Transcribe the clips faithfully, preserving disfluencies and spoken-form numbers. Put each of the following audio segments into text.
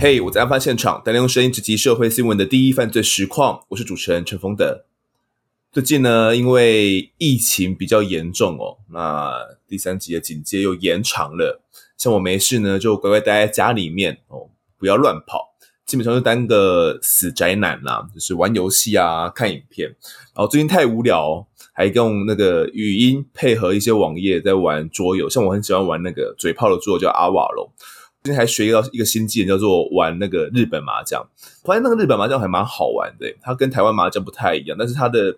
嘿、hey, 我在案发现场，带您用声音直击社会新闻的第一犯罪实况，我是主持人陈丰德。最近呢，因为疫情比较严重哦，那第三级的警戒又延长了，像我没事呢就乖乖待在家里面哦，不要乱跑，基本上就当个死宅男啦，就是玩游戏啊，看影片。然后最近太无聊、哦，还用那个语音配合一些网页在玩桌游，像我很喜欢玩那个嘴炮的桌游叫阿瓦隆。最近还学到一个新技能，叫做玩那个日本麻将。发现那个日本麻将还蛮好玩的、欸，它跟台湾麻将不太一样，但是它的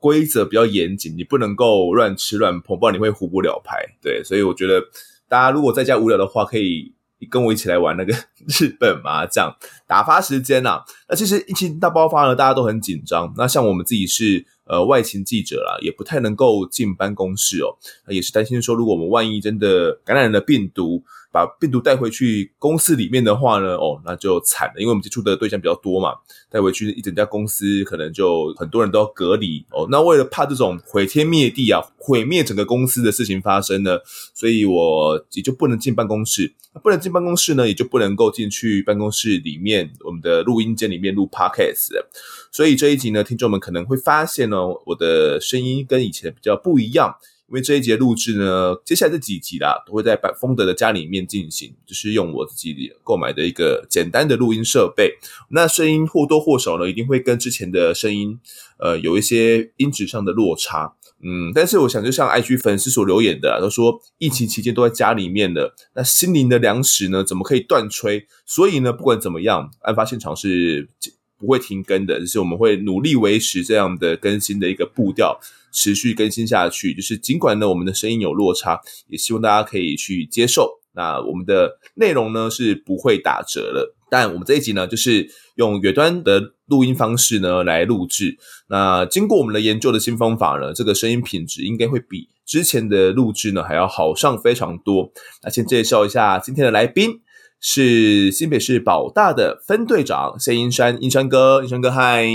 规则比较严谨，你不能够乱吃乱碰，不然你会胡不了牌。对，所以我觉得大家如果在家无聊的话，可以跟我一起来玩那个日本麻将，打发时间啦、啊。那其实疫情大爆发呢，大家都很紧张。那像我们自己是呃外勤记者啦，也不太能够进办公室哦，也是担心说，如果我们万一真的感染了病毒，把病毒带回去公司里面的话呢，哦，那就惨了，因为我们接触的对象比较多嘛，带回去一整家公司可能就很多人都要隔离哦。那为了怕这种毁天灭地啊，毁灭整个公司的事情发生呢，所以我也就不能进办公室，不能进办公室呢，也就不能够进去办公室里面，我们的录音间里面录 podcast。所以这一集呢，听众们可能会发现哦，我的声音跟以前比较不一样。因为这一集的录制呢，接下来这几集啦，都会在丰德的家里面进行，就是用我自己购买的一个简单的录音设备。那声音或多或少呢，一定会跟之前的声音，呃，有一些音质上的落差。嗯，但是我想，就像 I G 粉丝所留言的啦，都说疫情期间都在家里面了，那心灵的粮食呢，怎么可以断炊？所以呢，不管怎么样，案发现场是不会停更的，就是我们会努力维持这样的更新的一个步调，持续更新下去。就是尽管呢我们的声音有落差，也希望大家可以去接受。那我们的内容呢是不会打折了，但我们这一集呢就是用远端的录音方式呢来录制。那经过我们的研究的新方法呢，这个声音品质应该会比之前的录制呢还要好上非常多。那先介绍一下今天的来宾。是新北市保大的分队长谢英山，英山哥，英山哥嗨，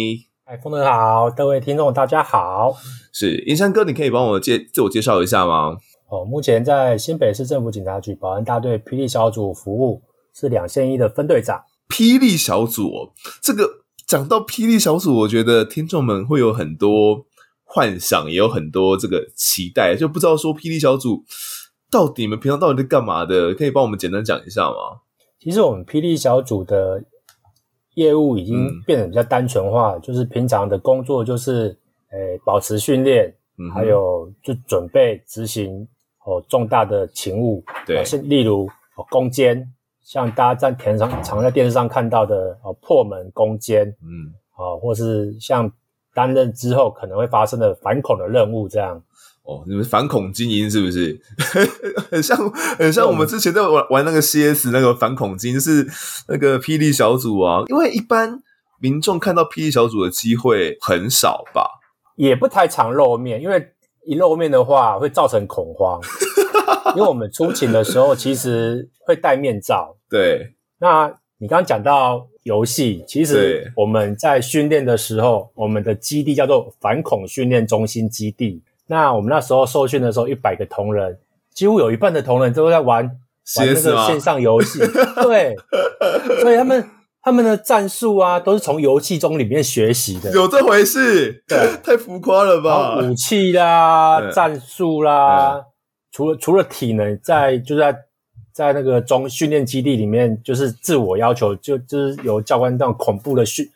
嗨，丰德好，各位听众大家好。是英山哥，你可以帮我介自我介绍一下吗？哦，目前在新北市政府警察局保安大队霹雳小组服务，是两线一的分队长。霹雳小组，这个讲到霹雳小组，我觉得听众们会有很多幻想，也有很多这个期待，就不知道说霹雳小组到底你们平常到底在干嘛的？可以帮我们简单讲一下吗？其实我们霹雳小组的业务已经变得比较单纯化、嗯、就是平常的工作就是诶保持训练、嗯、还有就准备执行哦重大的勤务，对，例如哦攻坚，像大家在平常常在电视上看到的哦破门攻坚，嗯哦或是像担任之后可能会发生的反恐的任务这样。哦，你们反恐精英是不是？很像，很像我们之前在玩玩那个 C S 那个反恐精，就是那个霹雳小组啊。因为一般民众看到霹雳小组的机会很少吧，也不太常露面，因为一露面的话会造成恐慌。因为我们出勤的时候其实会戴面罩。对，那你刚刚讲到游戏，其实我们在训练的时候，我们的基地叫做反恐训练中心基地。那我们那时候受训的时候一百个同仁，几乎有一半的同仁都在玩玩那个线上游戏。对。所以他们他们的战术啊都是从游戏中里面学习的。有这回事？对。太浮夸了吧。武器啦、嗯、战术啦、嗯、除了除了体能在就在在那个中训练基地里面就是自我要求，就就是有教官这种恐怖的训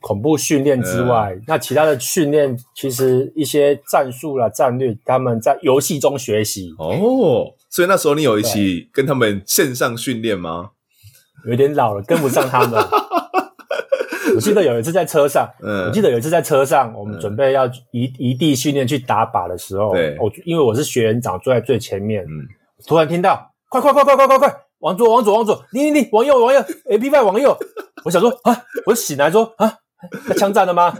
恐怖训练之外、嗯、那其他的训练其实一些战术啦、战略他们在游戏中学习。哦，所以那时候你有一起跟他们线上训练吗？有点老了跟不上他们。我记得有一次在车上、嗯、我记得有一次在车上我们准备要移移地训练去打靶的时候，对，我因为我是学员长坐在最前面、嗯、突然听到快快快快快快快往左往左往左，你你你往右往右 A P 五 往右。我想说啊，我醒来说啊那枪战了吗？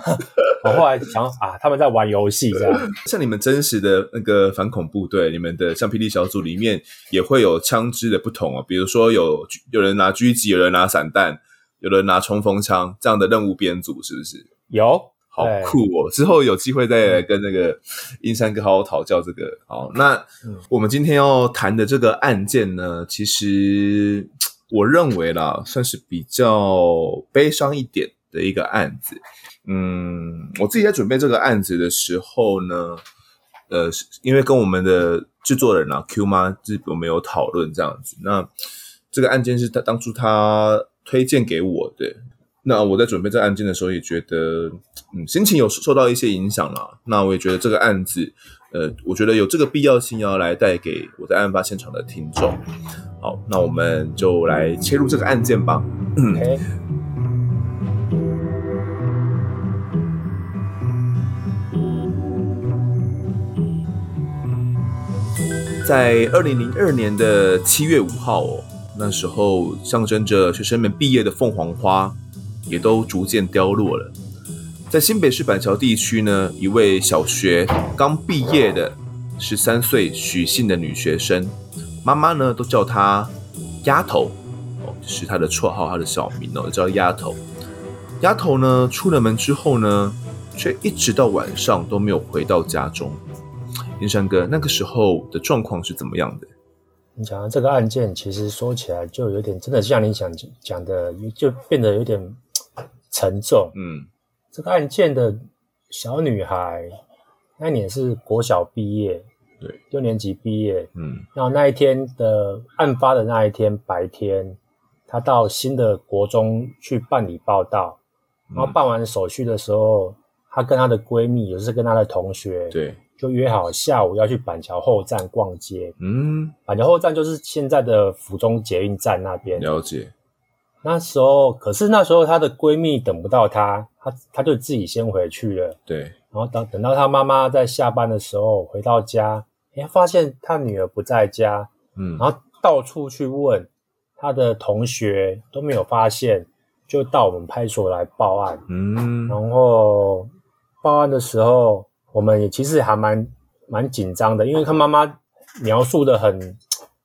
我后来想啊，他们在玩游戏这样。像你们真实的那个反恐部队，你们的像霹雳小组里面也会有枪支的不同哦，比如说有有人拿狙击，有人拿散弹，有人拿冲锋枪，这样的任务编组是不是？有，好酷哦！之后有机会再来跟那个英山哥好好讨教这个。好，那我们今天要谈的这个案件呢，其实我认为啦，算是比较悲伤一点的一个案子。嗯，我自己在准备这个案子的时候呢，呃，因为跟我们的制作人啊 Q 妈，我们有讨论这样子。那这个案件是他当初他推荐给我的。那我在准备这个案件的时候也觉得，嗯，心情有受到一些影响啦。那我也觉得这个案子，呃，我觉得有这个必要性要来带给我在案发现场的听众。好，那我们就来切入这个案件吧。Okay. 在二零零二年的七月五号哦，那时候象征着学生们毕业的凤凰花也都逐渐凋落了。在新北市板桥地区呢，一位小学刚毕业的十三岁许姓的女学生，妈妈呢都叫她丫头，哦，就是她的绰号，她的小名哦，叫丫头。丫头呢出了门之后呢，却一直到晚上都没有回到家中。燕山哥，那个时候的状况是怎么样的？你讲的这个案件，其实说起来就有点，真的像你想讲的，就变得有点沉重。嗯，这个案件的小女孩，那年是国小毕业，对，六年级毕业。嗯，然后那一天的案发的那一天白天，她到新的国中去办理报到，嗯，然后办完手续的时候，她跟她的闺蜜，也是跟她的同学，对，就约好下午要去板桥后站逛街。嗯，板桥后站就是现在的府中捷运站那边。了解。那时候，可是那时候她的闺蜜等不到她，她她就自己先回去了。对。然后等等到她妈妈在下班的时候回到家，哎，发现她女儿不在家。嗯。然后到处去问，她的同学都没有发现，就到我们派出所来报案。嗯。然后报案的时候，我们也其实还蛮蛮紧张的，因为他妈妈描述的很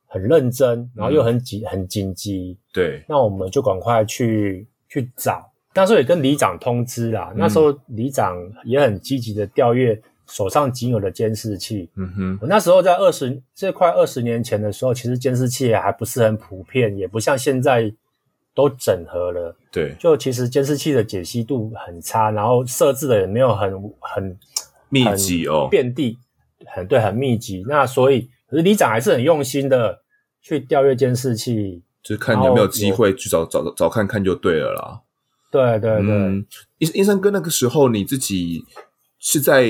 很认真，然后又很紧、嗯、很紧急。对，那我们就赶快去去找。那时候也跟里长通知啦，嗯，那时候里长也很积极的调阅手上仅有的监视器。嗯哼，我那时候在二十这快二十年前的时候，其实监视器还不是很普遍，也不像现在都整合了。对，就其实监视器的解析度很差，然后设置的也没有很很。密集哦，遍地很对，很密集。那所以，可是里长还是很用心的去调阅监视器，就是看有没有机会去找找找看看就对了啦。对对对，嗯，燕山哥，那个时候你自己是在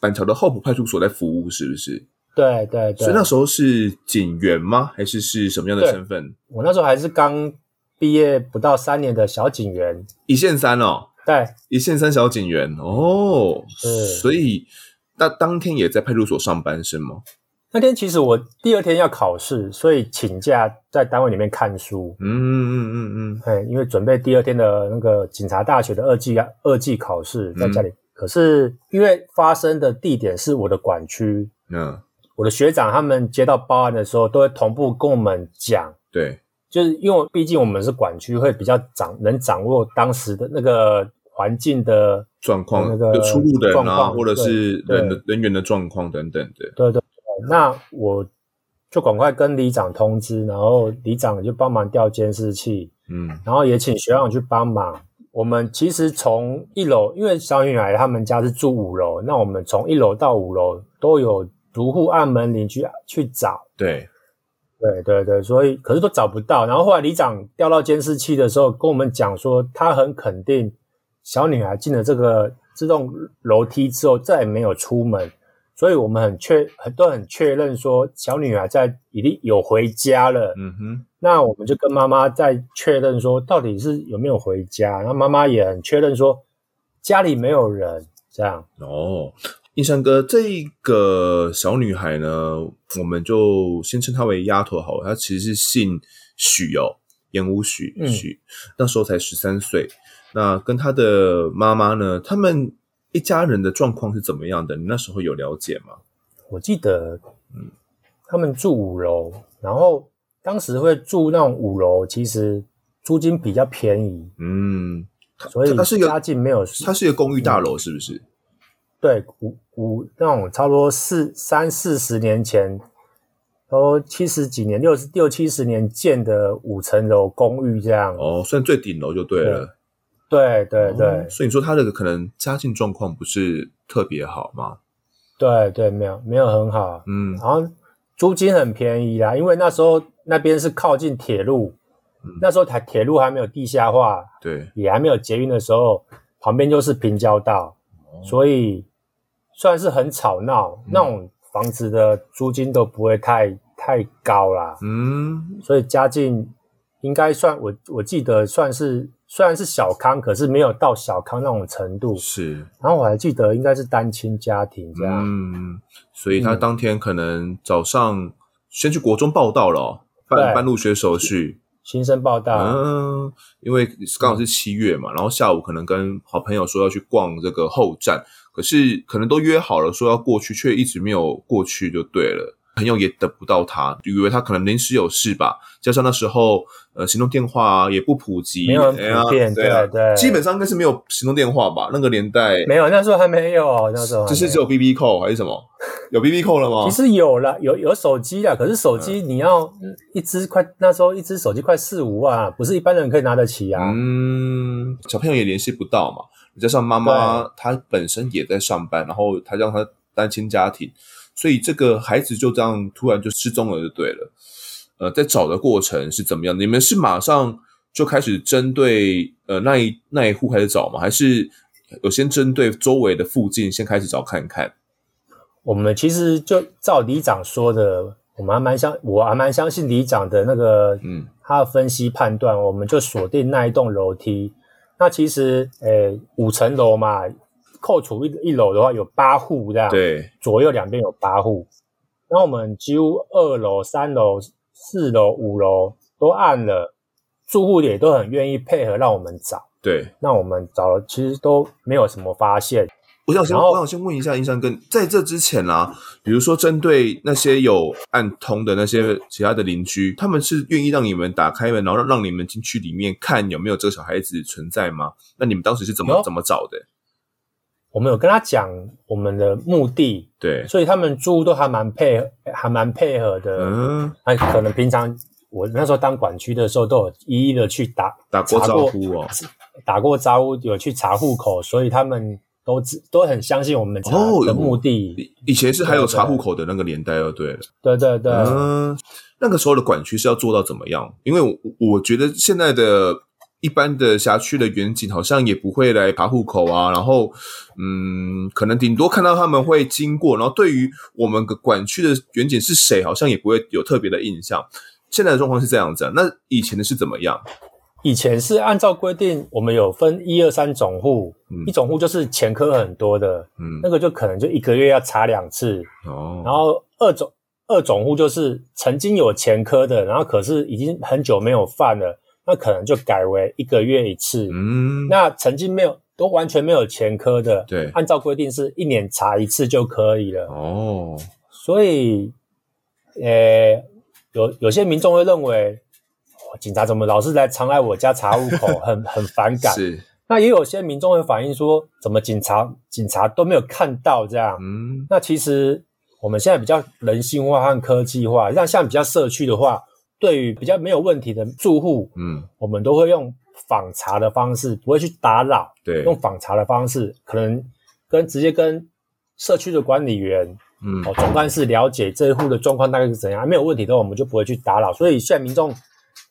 板桥的后埔派出所在服务，是不是？对对对。所以那时候是警员吗？还是是什么样的身份？我那时候还是刚毕业不到三年的小警员，一线三哦。对，一线三小警员哦，所以那当天也在派出所上班是吗？那天其实我第二天要考试，所以请假在单位里面看书。嗯嗯嗯嗯嗯，因为准备第二天的那个警察大学的二技二技考试，在家里，嗯。可是因为发生的地点是我的管区，嗯，我的学长他们接到报案的时候，都会同步跟我们讲。对。就是因为毕竟我们是管区，会比较掌能掌握当时的那个环境的状况，那个出入的人啊，或者是人的人员的状况等等的。对 对, 对，那我就赶快跟里长通知，然后里长就帮忙调监视器，嗯，然后也请学长去帮忙。我们其实从一楼，因为小女孩他们家是住五楼，那我们从一楼到五楼都有逐户按门铃去去找。对。对对对，所以可是都找不到。然后后来里长调到监视器的时候，跟我们讲说，他很肯定小女孩进了这个自动楼梯之后，再也没有出门。所以我们很确很都很确认说，小女孩在一定有回家了。嗯哼。那我们就跟妈妈再确认说，到底是有没有回家。然后妈妈也很确认说，家里没有人这样。哦。燕山哥，这个小女孩呢，我们就先称她为丫头好了。她其实是姓许哦，言无许许，嗯，那时候才十三岁。那跟她的妈妈呢，他们一家人的状况是怎么样的？你那时候有了解吗？我记得，嗯，他们住五楼，然后当时会住那种五楼，其实租金比较便宜。嗯，所以家境没有，它是一个公寓大楼，是不是？嗯，对，五五那种差不多四三四十年前都七十几年六六七十年建的五层楼公寓这样。哦，算最顶楼就对了。对对 对, 对、哦。所以你说他的可能家境状况不是特别好吗？对对，没有没有很好。嗯，然后租金很便宜啦，因为那时候那边是靠近铁路，嗯、那时候台铁路还没有地下化，对，也还没有捷运的时候，旁边就是平交道，哦、所以算是很吵闹、嗯、那种。房子的租金都不会太太高啦，嗯，所以家境应该算我我记得算是虽然是小康，可是没有到小康那种程度。是，然后我还记得应该是单亲家庭这样，嗯，所以他当天可能早上先去国中报到了、哦，办办入学手续，新生报到，嗯，因为刚好是七月嘛、嗯，然后下午可能跟好朋友说要去逛这个后站。可是可能都约好了说要过去，却一直没有过去就对了。朋友也等不到他，以为他可能临时有事吧。加上那时候呃行动电话、啊、也不普及，没有很普遍、哎、对、啊、对, 对，基本上应该是没有行动电话吧，那个年代没有，那时候还没有，那时候就是只有 B B 扣还是什么？有 B B 扣了吗？其实有啦，有有手机啦，可是手机你要、嗯、一支快，那时候一支手机快四五万、啊，不是一般人可以拿得起啊。嗯，小朋友也联系不到嘛。加上妈妈她本身也在上班，然后她让她单亲家庭，所以这个孩子就这样突然就失踪了就对了。呃，在找的过程是怎么样？你们是马上就开始针对呃那一那一户开始找吗？还是有先针对周围的附近先开始找看看？我们其实就照里长说的，我们还蛮相我还蛮相信里长的那个嗯他的分析判断，我们就锁定那一栋楼梯。那其实，诶、欸，五层楼嘛，扣除一一楼的话，有八户这样，对，左右两边有八户。那我们几乎二楼、三楼、四楼、五楼都按了，住户也都很愿意配合让我们找。对，那我们找了，其实都没有什么发现。我想先，我想先问一下英山哥，在这之前啊，比如说针对那些有暗通的那些其他的邻居，他们是愿意让你们打开门，然后让你们进去里面看有没有这个小孩子存在吗？那你们当时是怎么怎么找的？我们有跟他讲我们的目的，对，所以他们住都还蛮配合，还蛮配合的。嗯，那可能平常我那时候当管区的时候，都有一一的去打打过招呼哦，打过招呼有去查户口，所以他们。都都很相信我们查的目的、哦、以前是还有查户口的那个年代就对了，对对对，嗯，那个时候的管区是要做到怎么样？因为 我, 我觉得现在的一般的辖区的员警好像也不会来查户口啊，然后嗯，可能顶多看到他们会经过，然后对于我们的管区的员警是谁好像也不会有特别的印象。现在的状况是这样子、啊、那以前的是怎么样？以前是按照规定，我们有分一二三总户、嗯，一总户就是前科很多的，嗯，那个就可能就一个月要查两次，哦，然后二总二总户就是曾经有前科的，然后可是已经很久没有犯了，那可能就改为一个月一次，嗯，那曾经没有都完全没有前科的，对，按照规定是一年查一次就可以了，哦，所以，呃，有有些民众会认为。警察怎么老是来常来我家查户口，很很反感。是，那也有些民众会反映说，怎么警察警察都没有看到这样。嗯，那其实我们现在比较人性化和科技化，像像比较社区的话，对于比较没有问题的住户，嗯，我们都会用访查的方式，不会去打扰。对，用访查的方式，可能跟直接跟社区的管理员。嗯，哦，总干事了解这一户的状况大概是怎样，没有问题的话，我们就不会去打扰。所以现在民众。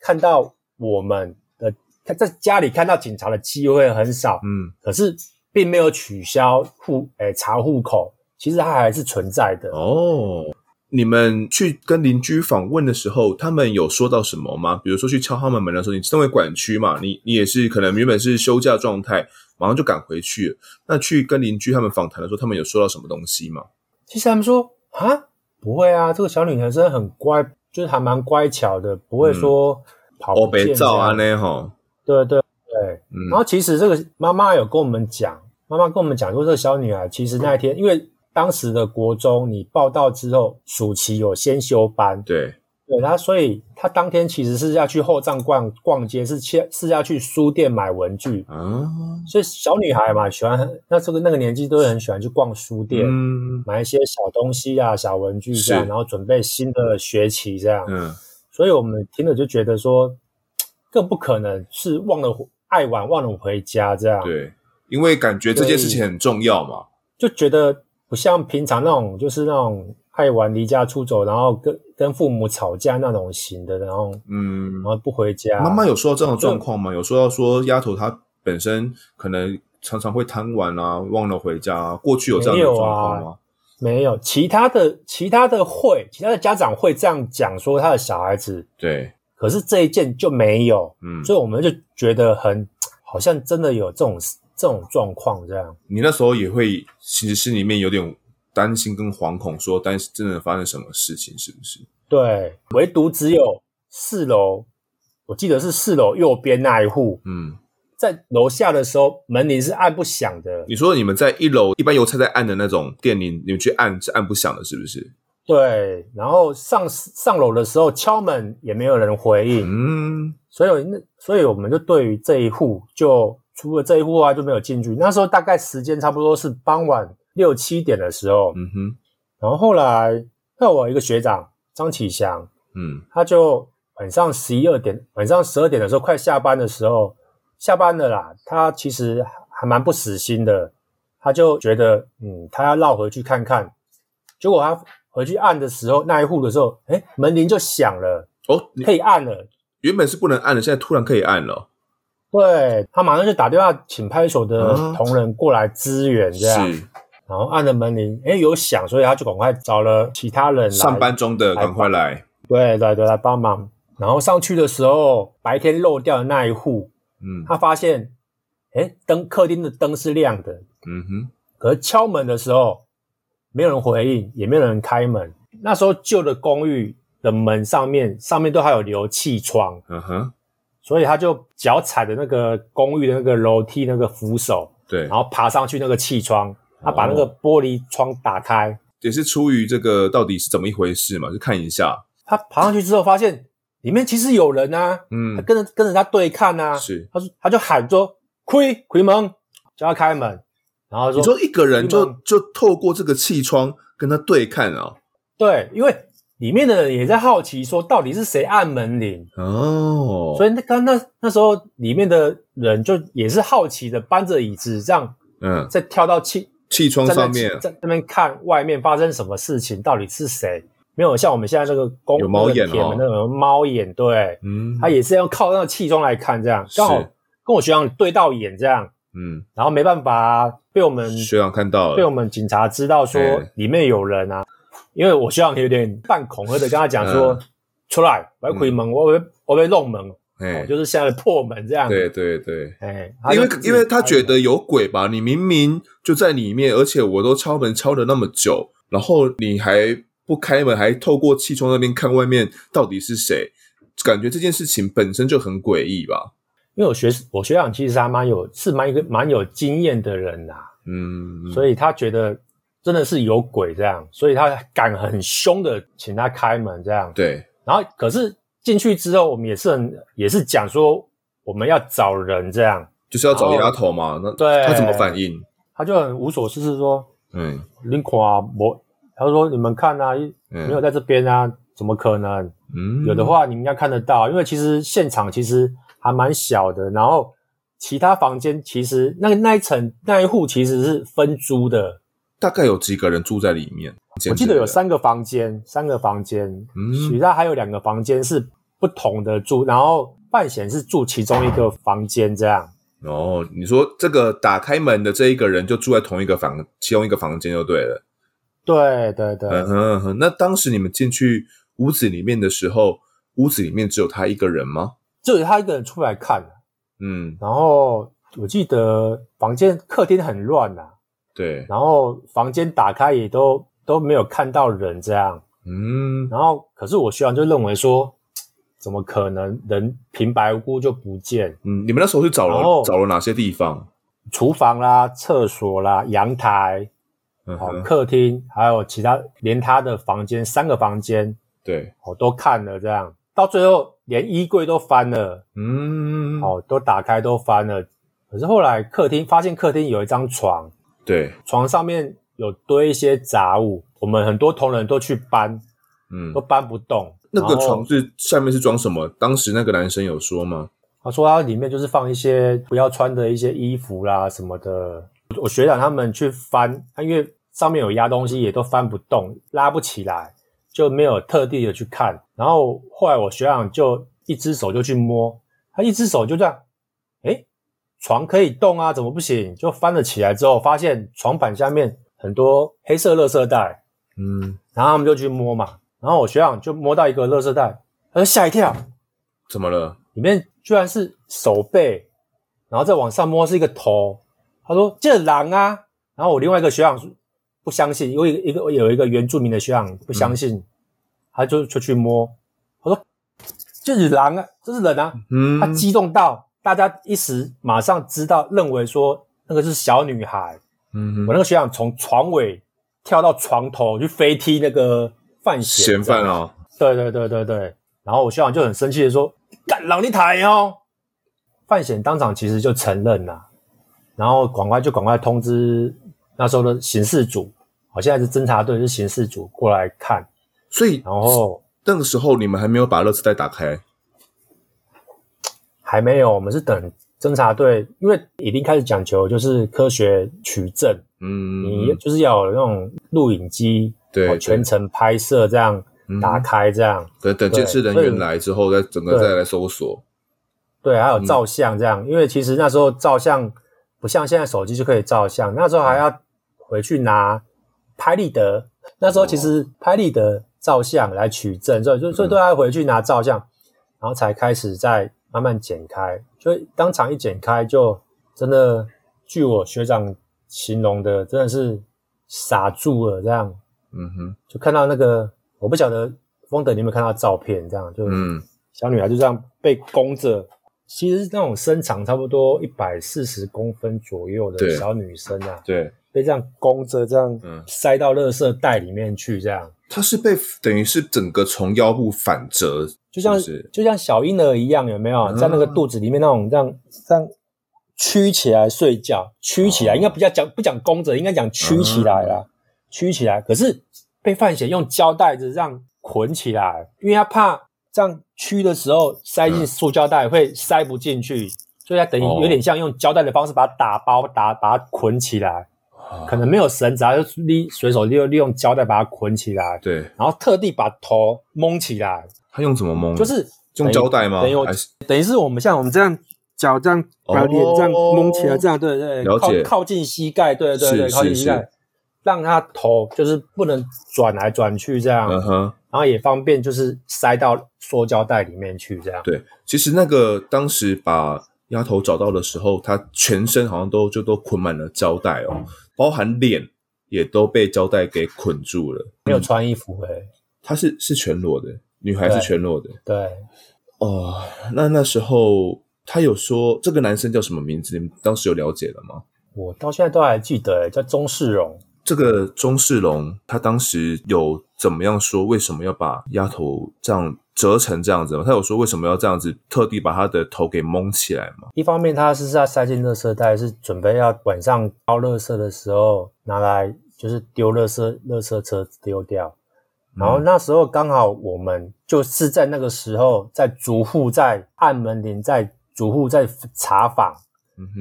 看到我们的在家里看到警察的机会很少，嗯，可是并没有取消户诶、欸、查户口，其实它还是存在的哦。你们去跟邻居访问的时候，他们有说到什么吗？比如说去敲他们门的时候，你身为管区嘛，你你也是可能原本是休假状态，马上就赶回去了。那去跟邻居他们访谈的时候，他们有说到什么东西吗？其实他们说啊，不会啊，这个小女孩真的很乖。就是还蛮乖巧的，不会说跑不见这样。嗯、对对对、嗯，然后其实这个妈妈有跟我们讲，妈妈跟我们讲说，这个小女孩其实那一天，因为当时的国中你报到之后，暑期有先修班，对，对他，所以他当天其实是要去后藏逛逛街，是去是要去书店买文具。嗯，所以小女孩嘛，喜欢那这个那个年纪都很喜欢去逛书店，嗯，买一些小东西啊、小文具这样，然后准备新的学期这样。嗯，所以我们听了就觉得说，更不可能是忘了爱玩忘了回家这样。对，因为感觉这件事情很重要嘛，就觉得不像平常那种，就是那种。爱玩离家出走，然后跟跟父母吵架那种型的，然后嗯，然后不回家。妈妈有说到这种状况吗？有说到说丫头她本身可能常常会贪玩啊，忘了回家、啊。过去有这样的状况吗？没有啊，没有。其他的其他的会，其他的家长会这样讲说他的小孩子对，可是这一件就没有。嗯，所以我们就觉得很好像真的有这种这种状况这样。你那时候也会其实心里面有点。担心跟惶恐说担心真的发生什么事情是不是对唯独只有四楼我记得是四楼右边那一户嗯，在楼下的时候门铃是按不响的你说你们在一楼一般邮差在按的那种电铃你们去按是按不响的是不是对然后上上楼的时候敲门也没有人回应嗯，所以所以我们就对于这一户就除了这一户啊就没有进去那时候大概时间差不多是傍晚六七点的时候，嗯哼，然后后来，那我一个学长张启祥，嗯，他就晚上十一二点，晚上十二点的时候，快下班的时候，下班了啦。他其实还蛮不死心的，他就觉得，嗯，他要绕回去看看。结果他回去按的时候，那一户的时候，哎，门铃就响了，哦，可以按了。原本是不能按的，现在突然可以按了。对，他马上就打电话请派出所的同仁过来支援，这样。是然后按了门铃，诶有响，所以他就赶快找了其他人来上班中的，赶快来，对对对，来帮忙。然后上去的时候，白天漏掉的那一户，嗯，他发现，诶灯客厅的灯是亮的，嗯哼，可是敲门的时候，没有人回应，也没有人开门。那时候旧的公寓的门上面，上面都还有留气窗，嗯哼，所以他就脚踩的那个公寓的那个楼梯那个扶手，对，然后爬上去那个气窗。他把那个玻璃窗打开、哦、也是出于这个到底是怎么一回事嘛就看一下他爬上去之后发现里面其实有人啊嗯，他跟着跟着他对看啊是他说他就喊说开开门叫他开门然后说你说一个人就就透过这个气窗跟他对看啊、哦、对因为里面的人也在好奇说到底是谁按门铃哦所以那刚那那时候里面的人就也是好奇的搬着椅子这样嗯再跳到气气窗上面在那边看外面发生什么事情到底是谁没有像我们现在这个公有猫眼、哦、铁门那种猫眼对嗯他也是要靠那个气窗来看这样刚好跟我学长对到眼这样嗯然后没办法被我们学长看到了被我们警察知道说里面有人啊因为我学长有点半恐吓的跟他讲说、嗯、出来我要开门、嗯、我被我被弄门哦、就是现在的破门这样对对对因为因为他觉得有鬼吧你明明就在里面而且我都敲门敲了那么久然后你还不开门还透过气窗那边看外面到底是谁感觉这件事情本身就很诡异吧因为我学我学长其实他蛮有是蛮一个蛮有经验的人啦、啊、嗯所以他觉得真的是有鬼这样所以他敢很凶的请他开门这样对然后可是进去之后，我们也是很也是讲说我们要找人这样，就是要找丫头嘛。那对，他怎么反应？他就很无所事事说：“嗯，你看啊，我他说你们看啊，嗯、没有在这边啊，怎么可能？嗯，有的话你们应该看得到，因为其实现场其实还蛮小的，然后其他房间其实那那一层那一户其实是分租的，大概有几个人住在里面。”我记得有三个房间，三个房间，嗯，其他还有两个房间是不同的住，然后范闲是住其中一个房间这样。哦，你说这个打开门的这一个人就住在同一个房，其中一个房间就对了。对对对。嗯哼嗯哼。那当时你们进去屋子里面的时候，屋子里面只有他一个人吗？只有他一个人出来看。嗯，然后我记得房间客厅很乱啊。对。然后房间打开也都。都没有看到人这样，嗯，然后可是我学长就认为说，怎么可能人平白无故就不见？嗯，你们那时候去找了找了哪些地方？厨房啦、厕所啦、阳台、嗯、客厅，还有其他连他的房间三个房间，对，哦，都看了这样，到最后连衣柜都翻了，嗯，哦，都打开都翻了。可是后来客厅发现客厅有一张床，对，床上面有堆一些杂物，我们很多同仁都去搬，嗯，都搬不动。那个床是下面是装什么？当时那个男生有说吗？他说他里面就是放一些不要穿的一些衣服啦什么的。我学长他们去翻，因为上面有压东西也都翻不动，拉不起来，就没有特地的去看。然后后来我学长就一只手就去摸，他一只手就这样，诶，床可以动啊，怎么不行？就翻了起来之后，发现床板下面很多黑色垃圾袋，嗯，然后他们就去摸嘛。然后我学长就摸到一个垃圾袋，他就吓一跳，怎么了？里面居然是手背，然后再往上摸是一个头。他说这狼啊！然后我另外一个学长不相信，因为一个有一个原住民的学长不相信，嗯、他就出去摸，他说这是狼啊，这是人啊！嗯，他激动到大家一时马上知道，认为说那个是小女孩。嗯，我那个学长从床尾跳到床头去飞踢那个。犯嫌犯哦，对对对对对，然后我学长就很生气的说：“干狼你台哦！”范显当场其实就承认了，然后赶快就赶快通知那时候的刑事组，好，现在是侦查队是刑事组过来看，所以然后那个时候你们还没有把垃圾袋打开，还没有，我们是等侦查队，因为已经开始讲求就是科学取证，嗯，你就是要有那种录影机。对， 对，全程拍摄这样、嗯、打开这样，等等监视人员来之后再整个再来搜索，对，还有照相这样、嗯、因为其实那时候照相不像现在手机就可以照相，那时候还要回去拿拍立得，那时候其实拍立得照相来取证、哦、所以所以都要回去拿照相、嗯、然后才开始再慢慢剪开，所以当场一剪开就真的据我学长形容的真的是傻住了这样，嗯哼，就看到那个，我不晓得丰德你有没有看到照片，这样就小女孩就这样被弓着，其实是那种身长差不多一百四十公分左右的小女生啊，对，被这样弓着，这样塞到垃圾袋里面去，这样，她是被等于是整个从腰部反折，就像是就像小婴儿一样，有没有、嗯、在那个肚子里面那种这样这样曲起来睡觉，曲起来，哦、应该不叫讲不讲弓着，应该讲曲起来啦。嗯，曲起来，可是被范闲用胶带子这样捆起来，因为他怕这样曲的时候塞进塑胶袋会塞不进去、嗯、所以他等于有点像用胶带的方式把它打包打把它捆起来、哦、可能没有绳子，他就随手利用胶带把它捆起来，对，然后特地把头蒙起来，他用什么蒙？就是用胶带吗？等于等于是我们像我们这样脚这样把脸这样蒙起来这样、哦、对对对，靠靠近膝盖，对对对，靠近膝盖，让他头就是不能转来转去这样、uh-huh. 然后也方便就是塞到塑胶袋里面去这样，对，其实那个当时把丫头找到的时候，她全身好像都就都捆满了胶带哦，包含脸也都被胶带给捆住了，没有穿衣服诶、欸、她是是全裸的，女孩是全裸的，对哦、呃，那那时候她有说这个男生叫什么名字，你们当时有了解了吗？我到现在都还记得、欸、叫钟世荣，这个钟世龙他当时有怎么样说为什么要把丫头这样折成这样子吗？他有说为什么要这样子特地把他的头给蒙起来吗？一方面他是在塞进垃圾袋，是准备要晚上倒垃圾的时候拿来就是丢垃圾垃圾车丢掉，然后那时候刚好我们就是在那个时候在逐户在按门铃，在逐户在查访，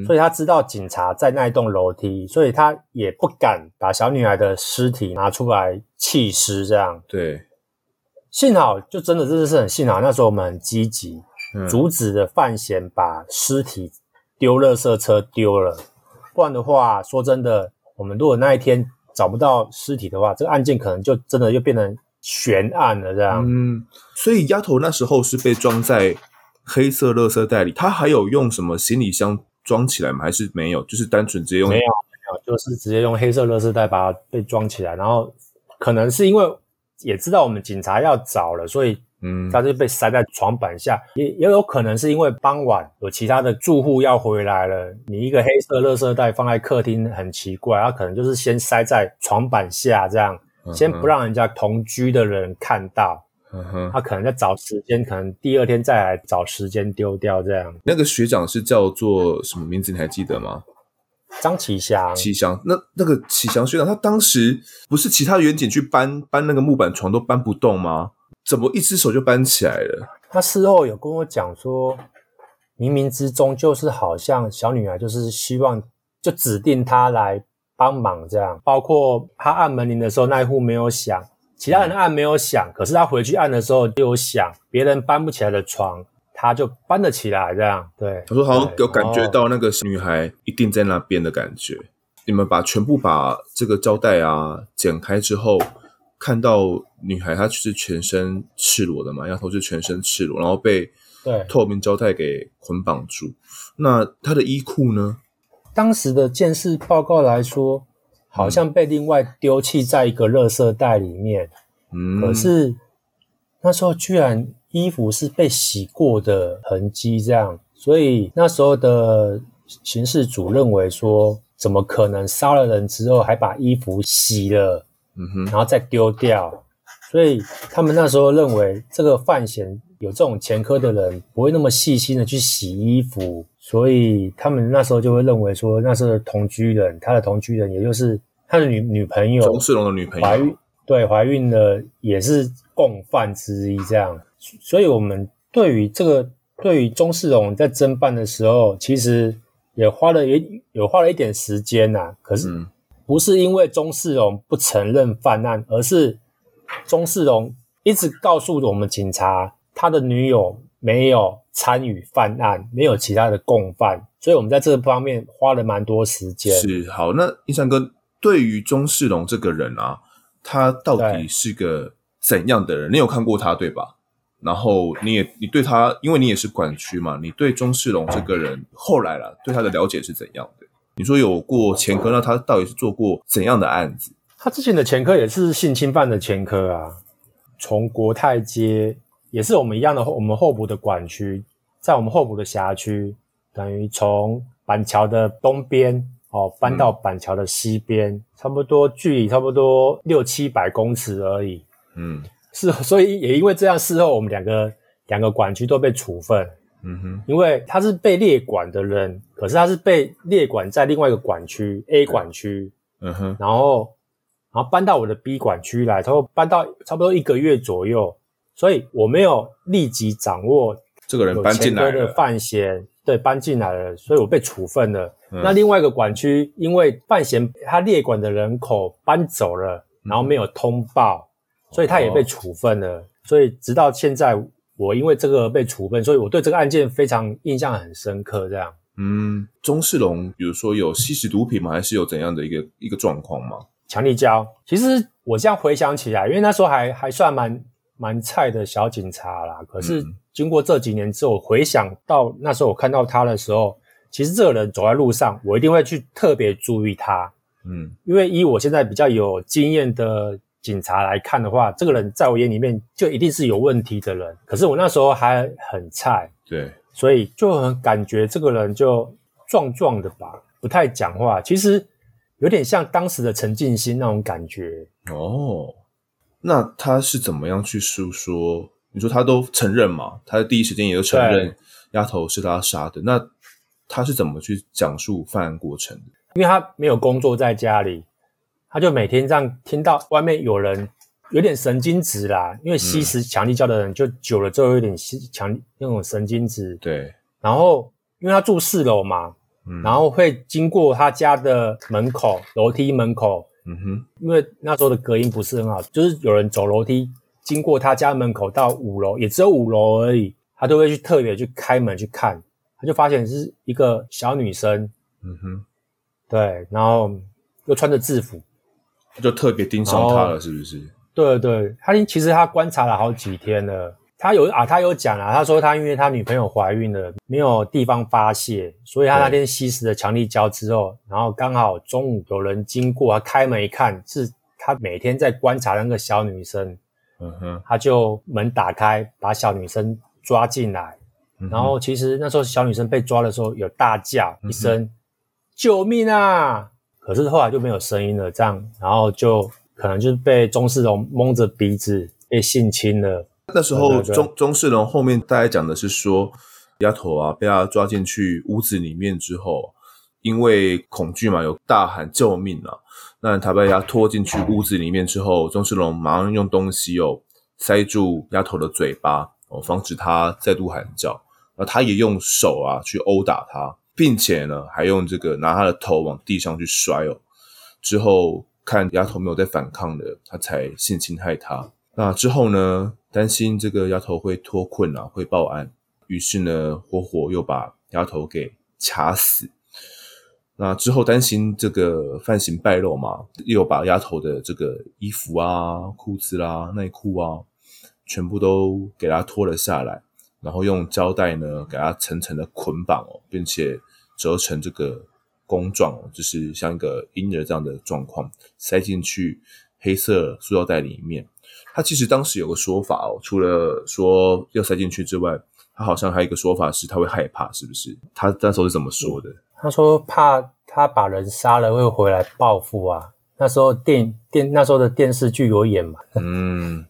所以他知道警察在那一栋楼梯，所以他也不敢把小女孩的尸体拿出来弃尸这样。对，幸好就真的真的是很幸好，那时候我们很积极，嗯、阻止了范闲把尸体丢垃圾车丢了。不然的话，说真的，我们如果那一天找不到尸体的话，这个案件可能就真的又变成悬案了这样。嗯，所以丫头那时候是被装在黑色垃圾袋里，她还有用什么行李箱装起来吗？还是没有？就是单纯直接用，没有没有，就是直接用黑色垃圾袋把它被装起来。然后可能是因为也知道我们警察要找了，所以嗯，他就被塞在床板下。嗯、也也有可能是因为傍晚有其他的住户要回来了，你一个黑色垃圾袋放在客厅很奇怪，他可能就是先塞在床板下，这样先不让人家同居的人看到。他、uh-huh. 啊、可能在找时间，可能第二天再来找时间丢掉这样。那个学长是叫做什么名字？你还记得吗？张启祥。启祥，那那个启祥学长，他当时不是其他远景去搬搬那个木板床都搬不动吗？怎么一只手就搬起来了？他事后有跟我讲说，冥冥之中就是好像小女孩就是希望就指定他来帮忙这样。包括他按门铃的时候，那一户没有响。其他人按没有响，可是他回去按的时候就有响，别人搬不起来的床他就搬得起来这样。对，他说好像有感觉到那个女孩一定在那边的感觉。你们把全部把这个胶带啊剪开之后，看到女孩她就是全身赤裸的嘛，丫头是全身赤裸，然后被透明胶带给捆绑住。那她的衣裤呢？当时的鉴识报告来说，好像被另外丢弃在一个垃圾袋里面，嗯，可是那时候居然衣服是被洗过的痕迹这样，所以那时候的刑事组认为说，怎么可能杀了人之后还把衣服洗了，嗯哼，然后再丢掉？所以他们那时候认为这个犯嫌有这种前科的人不会那么细心的去洗衣服，所以他们那时候就会认为说，那时候的同居人，他的同居人也就是他的女女朋友，钟世龙的女朋友，怀孕，对，怀孕了也是共犯之一这样。所以我们对于这个，对于钟世龙在侦办的时候，其实也花了也有花了一点时间呐、啊。可是不是因为钟世龙不承认犯案，而是钟世龙一直告诉我们警察，他的女友没有参与犯案，没有其他的共犯，所以我们在这方面花了蛮多时间。是，好，那胤翔哥，对于钟世龙这个人啊，他到底是个怎样的人？你有看过他对吧？然后你也你对他，因为你也是管区嘛，你对钟世龙这个人后来啦，对他的了解是怎样的？你说有过前科，那他到底是做过怎样的案子？他之前的前科也是性侵犯的前科啊，从国泰街。也是我们一样的，我们后埔的管区，在我们后埔的辖区，等于从板桥的东边哦搬到板桥的西边、嗯，差不多距离差不多六七百公尺而已。嗯，是，所以也因为这样，事后我们两个两个管区都被处分。嗯哼，因为他是被列管的人，可是他是被列管在另外一个管区 A 管区。嗯哼，然后然后搬到我的 B 管区来，他搬到差不多一个月左右。所以我没有立即掌握这个人搬进来的犯嫌，对，搬进来了，所以我被处分了、嗯。那另外一个管区，因为犯嫌他列管的人口搬走了，然后没有通报，嗯、所以他也被处分了、哦。所以直到现在，我因为这个被处分，所以我对这个案件非常印象很深刻。这样，嗯，钟世龙，比如说有吸食毒品吗？还是有怎样的一个一个状况吗？强力胶，其实我这样回想起来，因为那时候还还算蛮。蛮菜的小警察啦，可是经过这几年之后，我回想到那时候我看到他的时候，其实这个人走在路上，我一定会去特别注意他。嗯，因为以我现在比较有经验的警察来看的话，这个人在我眼里面就一定是有问题的人。可是我那时候还很菜，对，所以就很感觉这个人就壮壮的吧，不太讲话，其实有点像当时的陈进兴那种感觉。哦。那他是怎么样去诉说？你说他都承认嘛？他第一时间也就承认丫头是他杀的。那他是怎么去讲述犯案过程的？因为他没有工作在家里，他就每天这样听到外面有人有点神经质啦。因为吸食强力胶的人就久了之后有点强那种神经质。对。然后因为他住四楼嘛、嗯，然后会经过他家的门口、楼梯门口。嗯哼，因为那时候的隔音不是很好，就是有人走楼梯经过他家门口到五楼，也只有五楼而已，他都会去特别去开门去看，他就发现是一个小女生，嗯哼，对，然后又穿着制服，他就特别盯上她了，是不是？对对，他其实他观察了好几天了，他有啊，他有讲啦，他说他因为他女朋友怀孕了，没有地方发泄，所以他那天吸食了强力胶之后，然后刚好中午有人经过，他开门一看，是他每天在观察那个小女生，嗯哼，他就门打开，把小女生抓进来，嗯、然后其实那时候小女生被抓的时候有大叫一声、嗯“救命啊”，可是后来就没有声音了，这样，然后就可能就是被钟世龙蒙着鼻子被性侵了。那时候钟钟世龙后面大概讲的是说，丫头啊被他抓进去屋子里面之后，因为恐惧嘛，有大喊救命啊，那他被他拖进去屋子里面之后，钟世龙马上用东西哦塞住丫头的嘴巴哦，防止他再度喊叫。那他也用手啊去殴打他，并且呢还用这个拿他的头往地上去摔哦。之后看丫头没有在反抗的，他才性侵害他。那之后呢，担心这个丫头会脱困啊，会报案，于是呢活活又把丫头给掐死。那之后担心这个犯行败露嘛，又把丫头的这个衣服啊、裤子啦、内裤啊，全部都给她脱了下来，然后用胶带呢给她层层的捆绑哦，并且折成这个弓状哦，就是像一个婴儿这样的状况，塞进去黑色塑料袋里面。他其实当时有个说法哦，除了说要塞进去之外，他好像还有一个说法是他会害怕，是不是？他那时候是怎么说的？他说怕他把人杀了会回来报复啊，那时候电电那时候的电视剧有演嘛，嗯，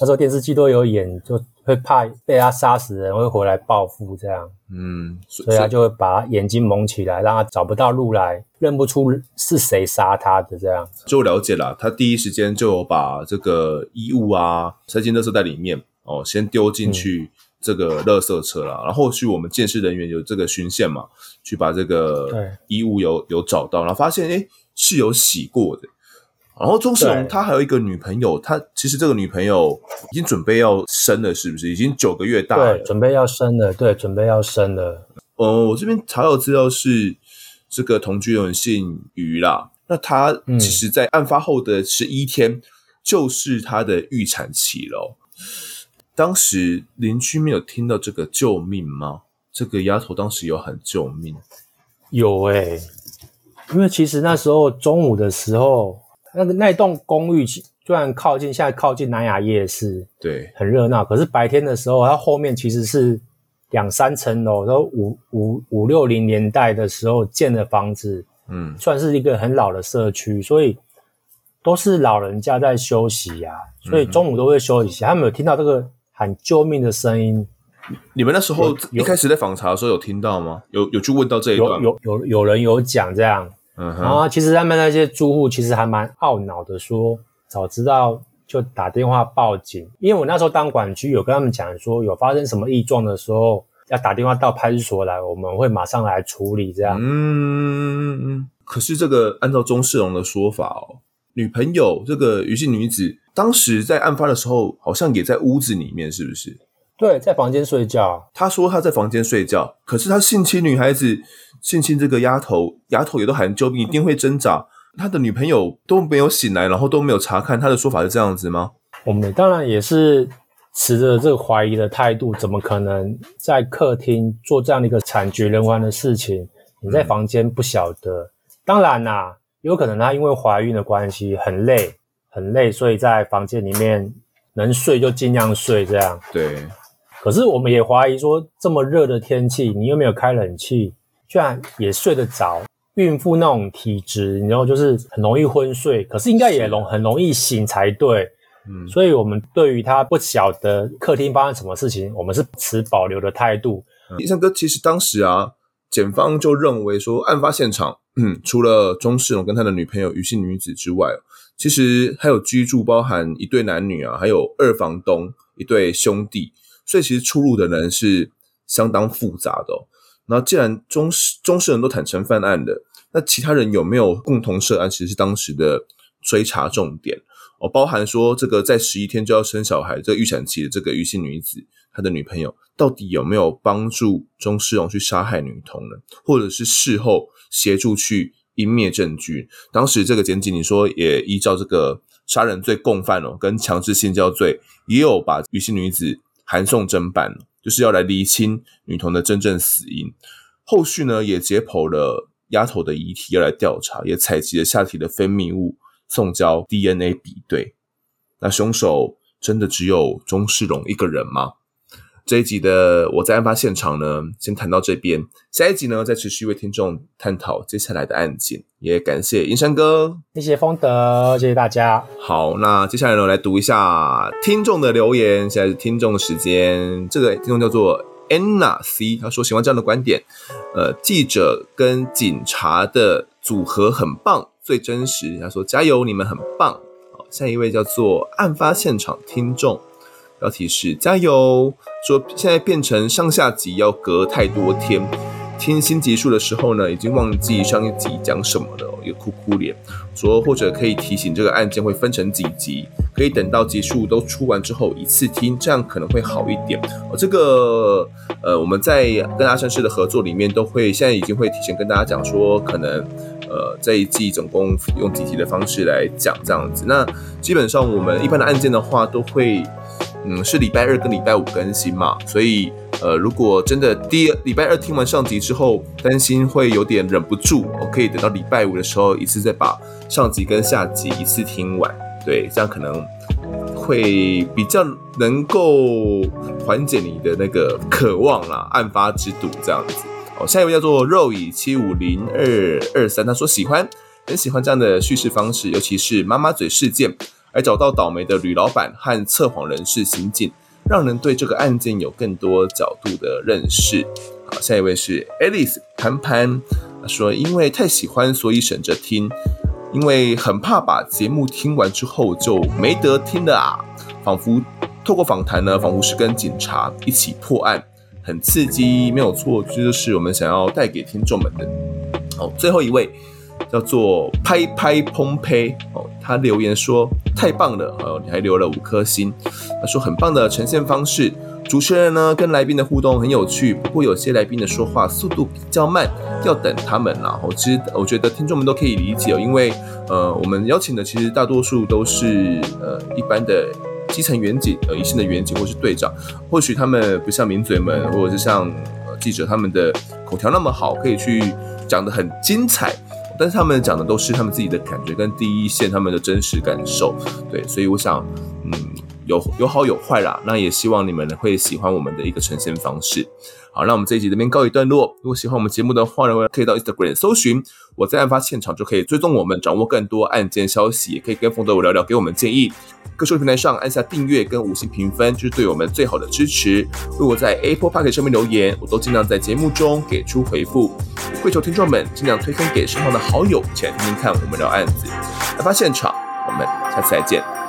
那时候电视剧都有演，就会怕被他杀死人会回来报复这样，嗯，所以他就会把眼睛蒙起来，让他找不到路来，认不出是谁杀他的这样。就了解了，他第一时间就有把这个衣物啊塞进垃圾袋里面哦，先丢进去。嗯，这个垃圾车啦，然后后续我们鑑識人员有这个巡线嘛，去把这个衣物有有找到，然后发现诶是有洗过的。然后钟世龙他还有一个女朋友，他其实这个女朋友已经准备要生了，是不是？已经九个月大了，对，准备要生了，对，准备要生了。呃，我这边查到资料是这个同居人姓余啦，那他其实在案发后的十一天、嗯、就是他的预产期了。当时邻居没有听到这个救命吗？这个丫头当时有喊救命？有诶、欸，因为其实那时候中午的时候，那个那栋公寓虽然靠近，现在靠近南雅夜市，对，很热闹。可是白天的时候，它后面其实是两三层楼，然后五五五六零年代的时候建的房子，嗯，算是一个很老的社区，所以都是老人家在休息啊，所以中午都会休息一下。嗯、他们有听到这个喊救命的声音。你们那时候一开始在访查的时候有听到吗？有有去问到这一段吗？有有 有, 有人有讲这样，嗯哼，然后其实他们那些住户其实还蛮懊恼的说，早知道就打电话报警。因为我那时候当管区有跟他们讲说，有发生什么异状的时候要打电话到派出所来，我们会马上来处理这样。嗯，可是这个按照钟世龙的说法哦，女朋友这个余姓女子当时在案发的时候好像也在屋子里面，是不是？对，在房间睡觉。她说她在房间睡觉，可是她性侵女孩子，性侵这个丫头，丫头也都喊救命，一定会挣扎，她的女朋友都没有醒来，然后都没有查看，她的说法是这样子吗？我们当然也是持着这个怀疑的态度，怎么可能在客厅做这样的一个惨绝人寰的事情，你在房间不晓得、嗯、当然啦、啊，有可能她因为怀孕的关系很累很累，所以在房间里面能睡就尽量睡这样。对。可是我们也怀疑说，这么热的天气，你又没有开冷气，居然也睡得着。孕妇那种体质，你知道就是很容易昏睡，可是应该也容很容易醒才对。嗯。所以我们对于她不晓得客厅发生什么事情，我们是持保留的态度。医生哥，其实当时啊，检方就认为说，案发现场，嗯，除了钟世龙跟他的女朋友余姓女子之外，其实还有居住包含一对男女啊，还有二房东一对兄弟，所以其实出入的人是相当复杂的、哦。那既然钟钟世龙都坦承犯案的，那其他人有没有共同涉案，其实是当时的追查重点哦，包含说这个在十一天就要生小孩这个预产期的这个余姓女子，她的女朋友到底有没有帮助钟世龙去杀害女童呢？或者是事后协助去湮灭证据？当时这个检警你说也依照这个杀人罪共犯哦，跟强制性交罪也有把余姓女子函送侦办，就是要来厘清女童的真正死因。后续呢也解剖了丫头的遗体要来调查，也采集了下体的分泌物送交 D N A 比对。那凶手真的只有钟世龙一个人吗？这一集的我在案发现场呢先谈到这边，下一集呢再持续为听众探讨接下来的案件，也感谢英山哥，谢谢丰德，谢谢大家。好，那接下来呢来读一下听众的留言，现在是听众时间。这个听众叫做 Anna C， 他说喜欢这样的观点，呃，记者跟警察的组合很棒，最真实，他说加油，你们很棒。下一位叫做案发现场听众，标题是加油，说现在变成上下集要隔太多天，听新集数的时候呢已经忘记上一集讲什么了，一个哭哭脸说或者可以提醒这个案件会分成几集，可以等到集数都出完之后一次听，这样可能会好一点。哦、这个呃我们在跟阿善师的合作里面都会现在已经会提前跟大家讲说可能呃，这一季总共用几集的方式来讲这样子。那基本上我们一般的案件的话，都会嗯是礼拜二跟礼拜五更新嘛，所以呃，如果真的第一礼拜二听完上集之后，担心会有点忍不住，我可以等到礼拜五的时候一次再把上集跟下集一次听完，对，这样可能会比较能够缓解你的那个渴望啦，案发之毒这样子。下一位叫做肉乙七五零二二三，他说喜欢，很喜欢这样的叙事方式，尤其是妈妈嘴事件，而找到倒霉的吕老板和测谎人士刑警，让人对这个案件有更多角度的认识。好，下一位是 Alice 潘潘，他说因为太喜欢所以省着听，因为很怕把节目听完之后就没得听了啊，仿佛透过访谈呢，仿佛是跟警察一起破案。很刺激，没有错，这就是我们想要带给听众们的。哦，最后一位叫做拍拍砰呸，哦，他留言说太棒了，哦，还留了五颗星。他说很棒的呈现方式，主持人呢跟来宾的互动很有趣，不过有些来宾的说话速度比较慢，要等他们啦。哦，其实我觉得听众们都可以理解，哦，因为呃我们邀请的其实大多数都是呃一般的。基层员警、呃，一线的员警或是队长，或许他们不像名嘴们，或者是像、呃、记者他们的口条那么好，可以去讲得很精彩，但是他们讲的都是他们自己的感觉跟第一线他们的真实感受，对，所以我想，嗯，有有好有坏啦，那也希望你们会喜欢我们的一个呈现方式。好，那我们这一集这边告一段落。如果喜欢我们节目的话呢，可以到 Instagram 搜寻我在案发现场，就可以追踪我们，掌握更多案件消息，也可以跟丰德我聊聊，给我们建议。各收听平台上按下订阅跟五星评分，就是对我们最好的支持。如果在 Apple Podcast 上面留言，我都尽量在节目中给出回复。跪求听众们尽量推荐给身旁的好友，前听听看我们聊案子。案发现场，我们下次再见。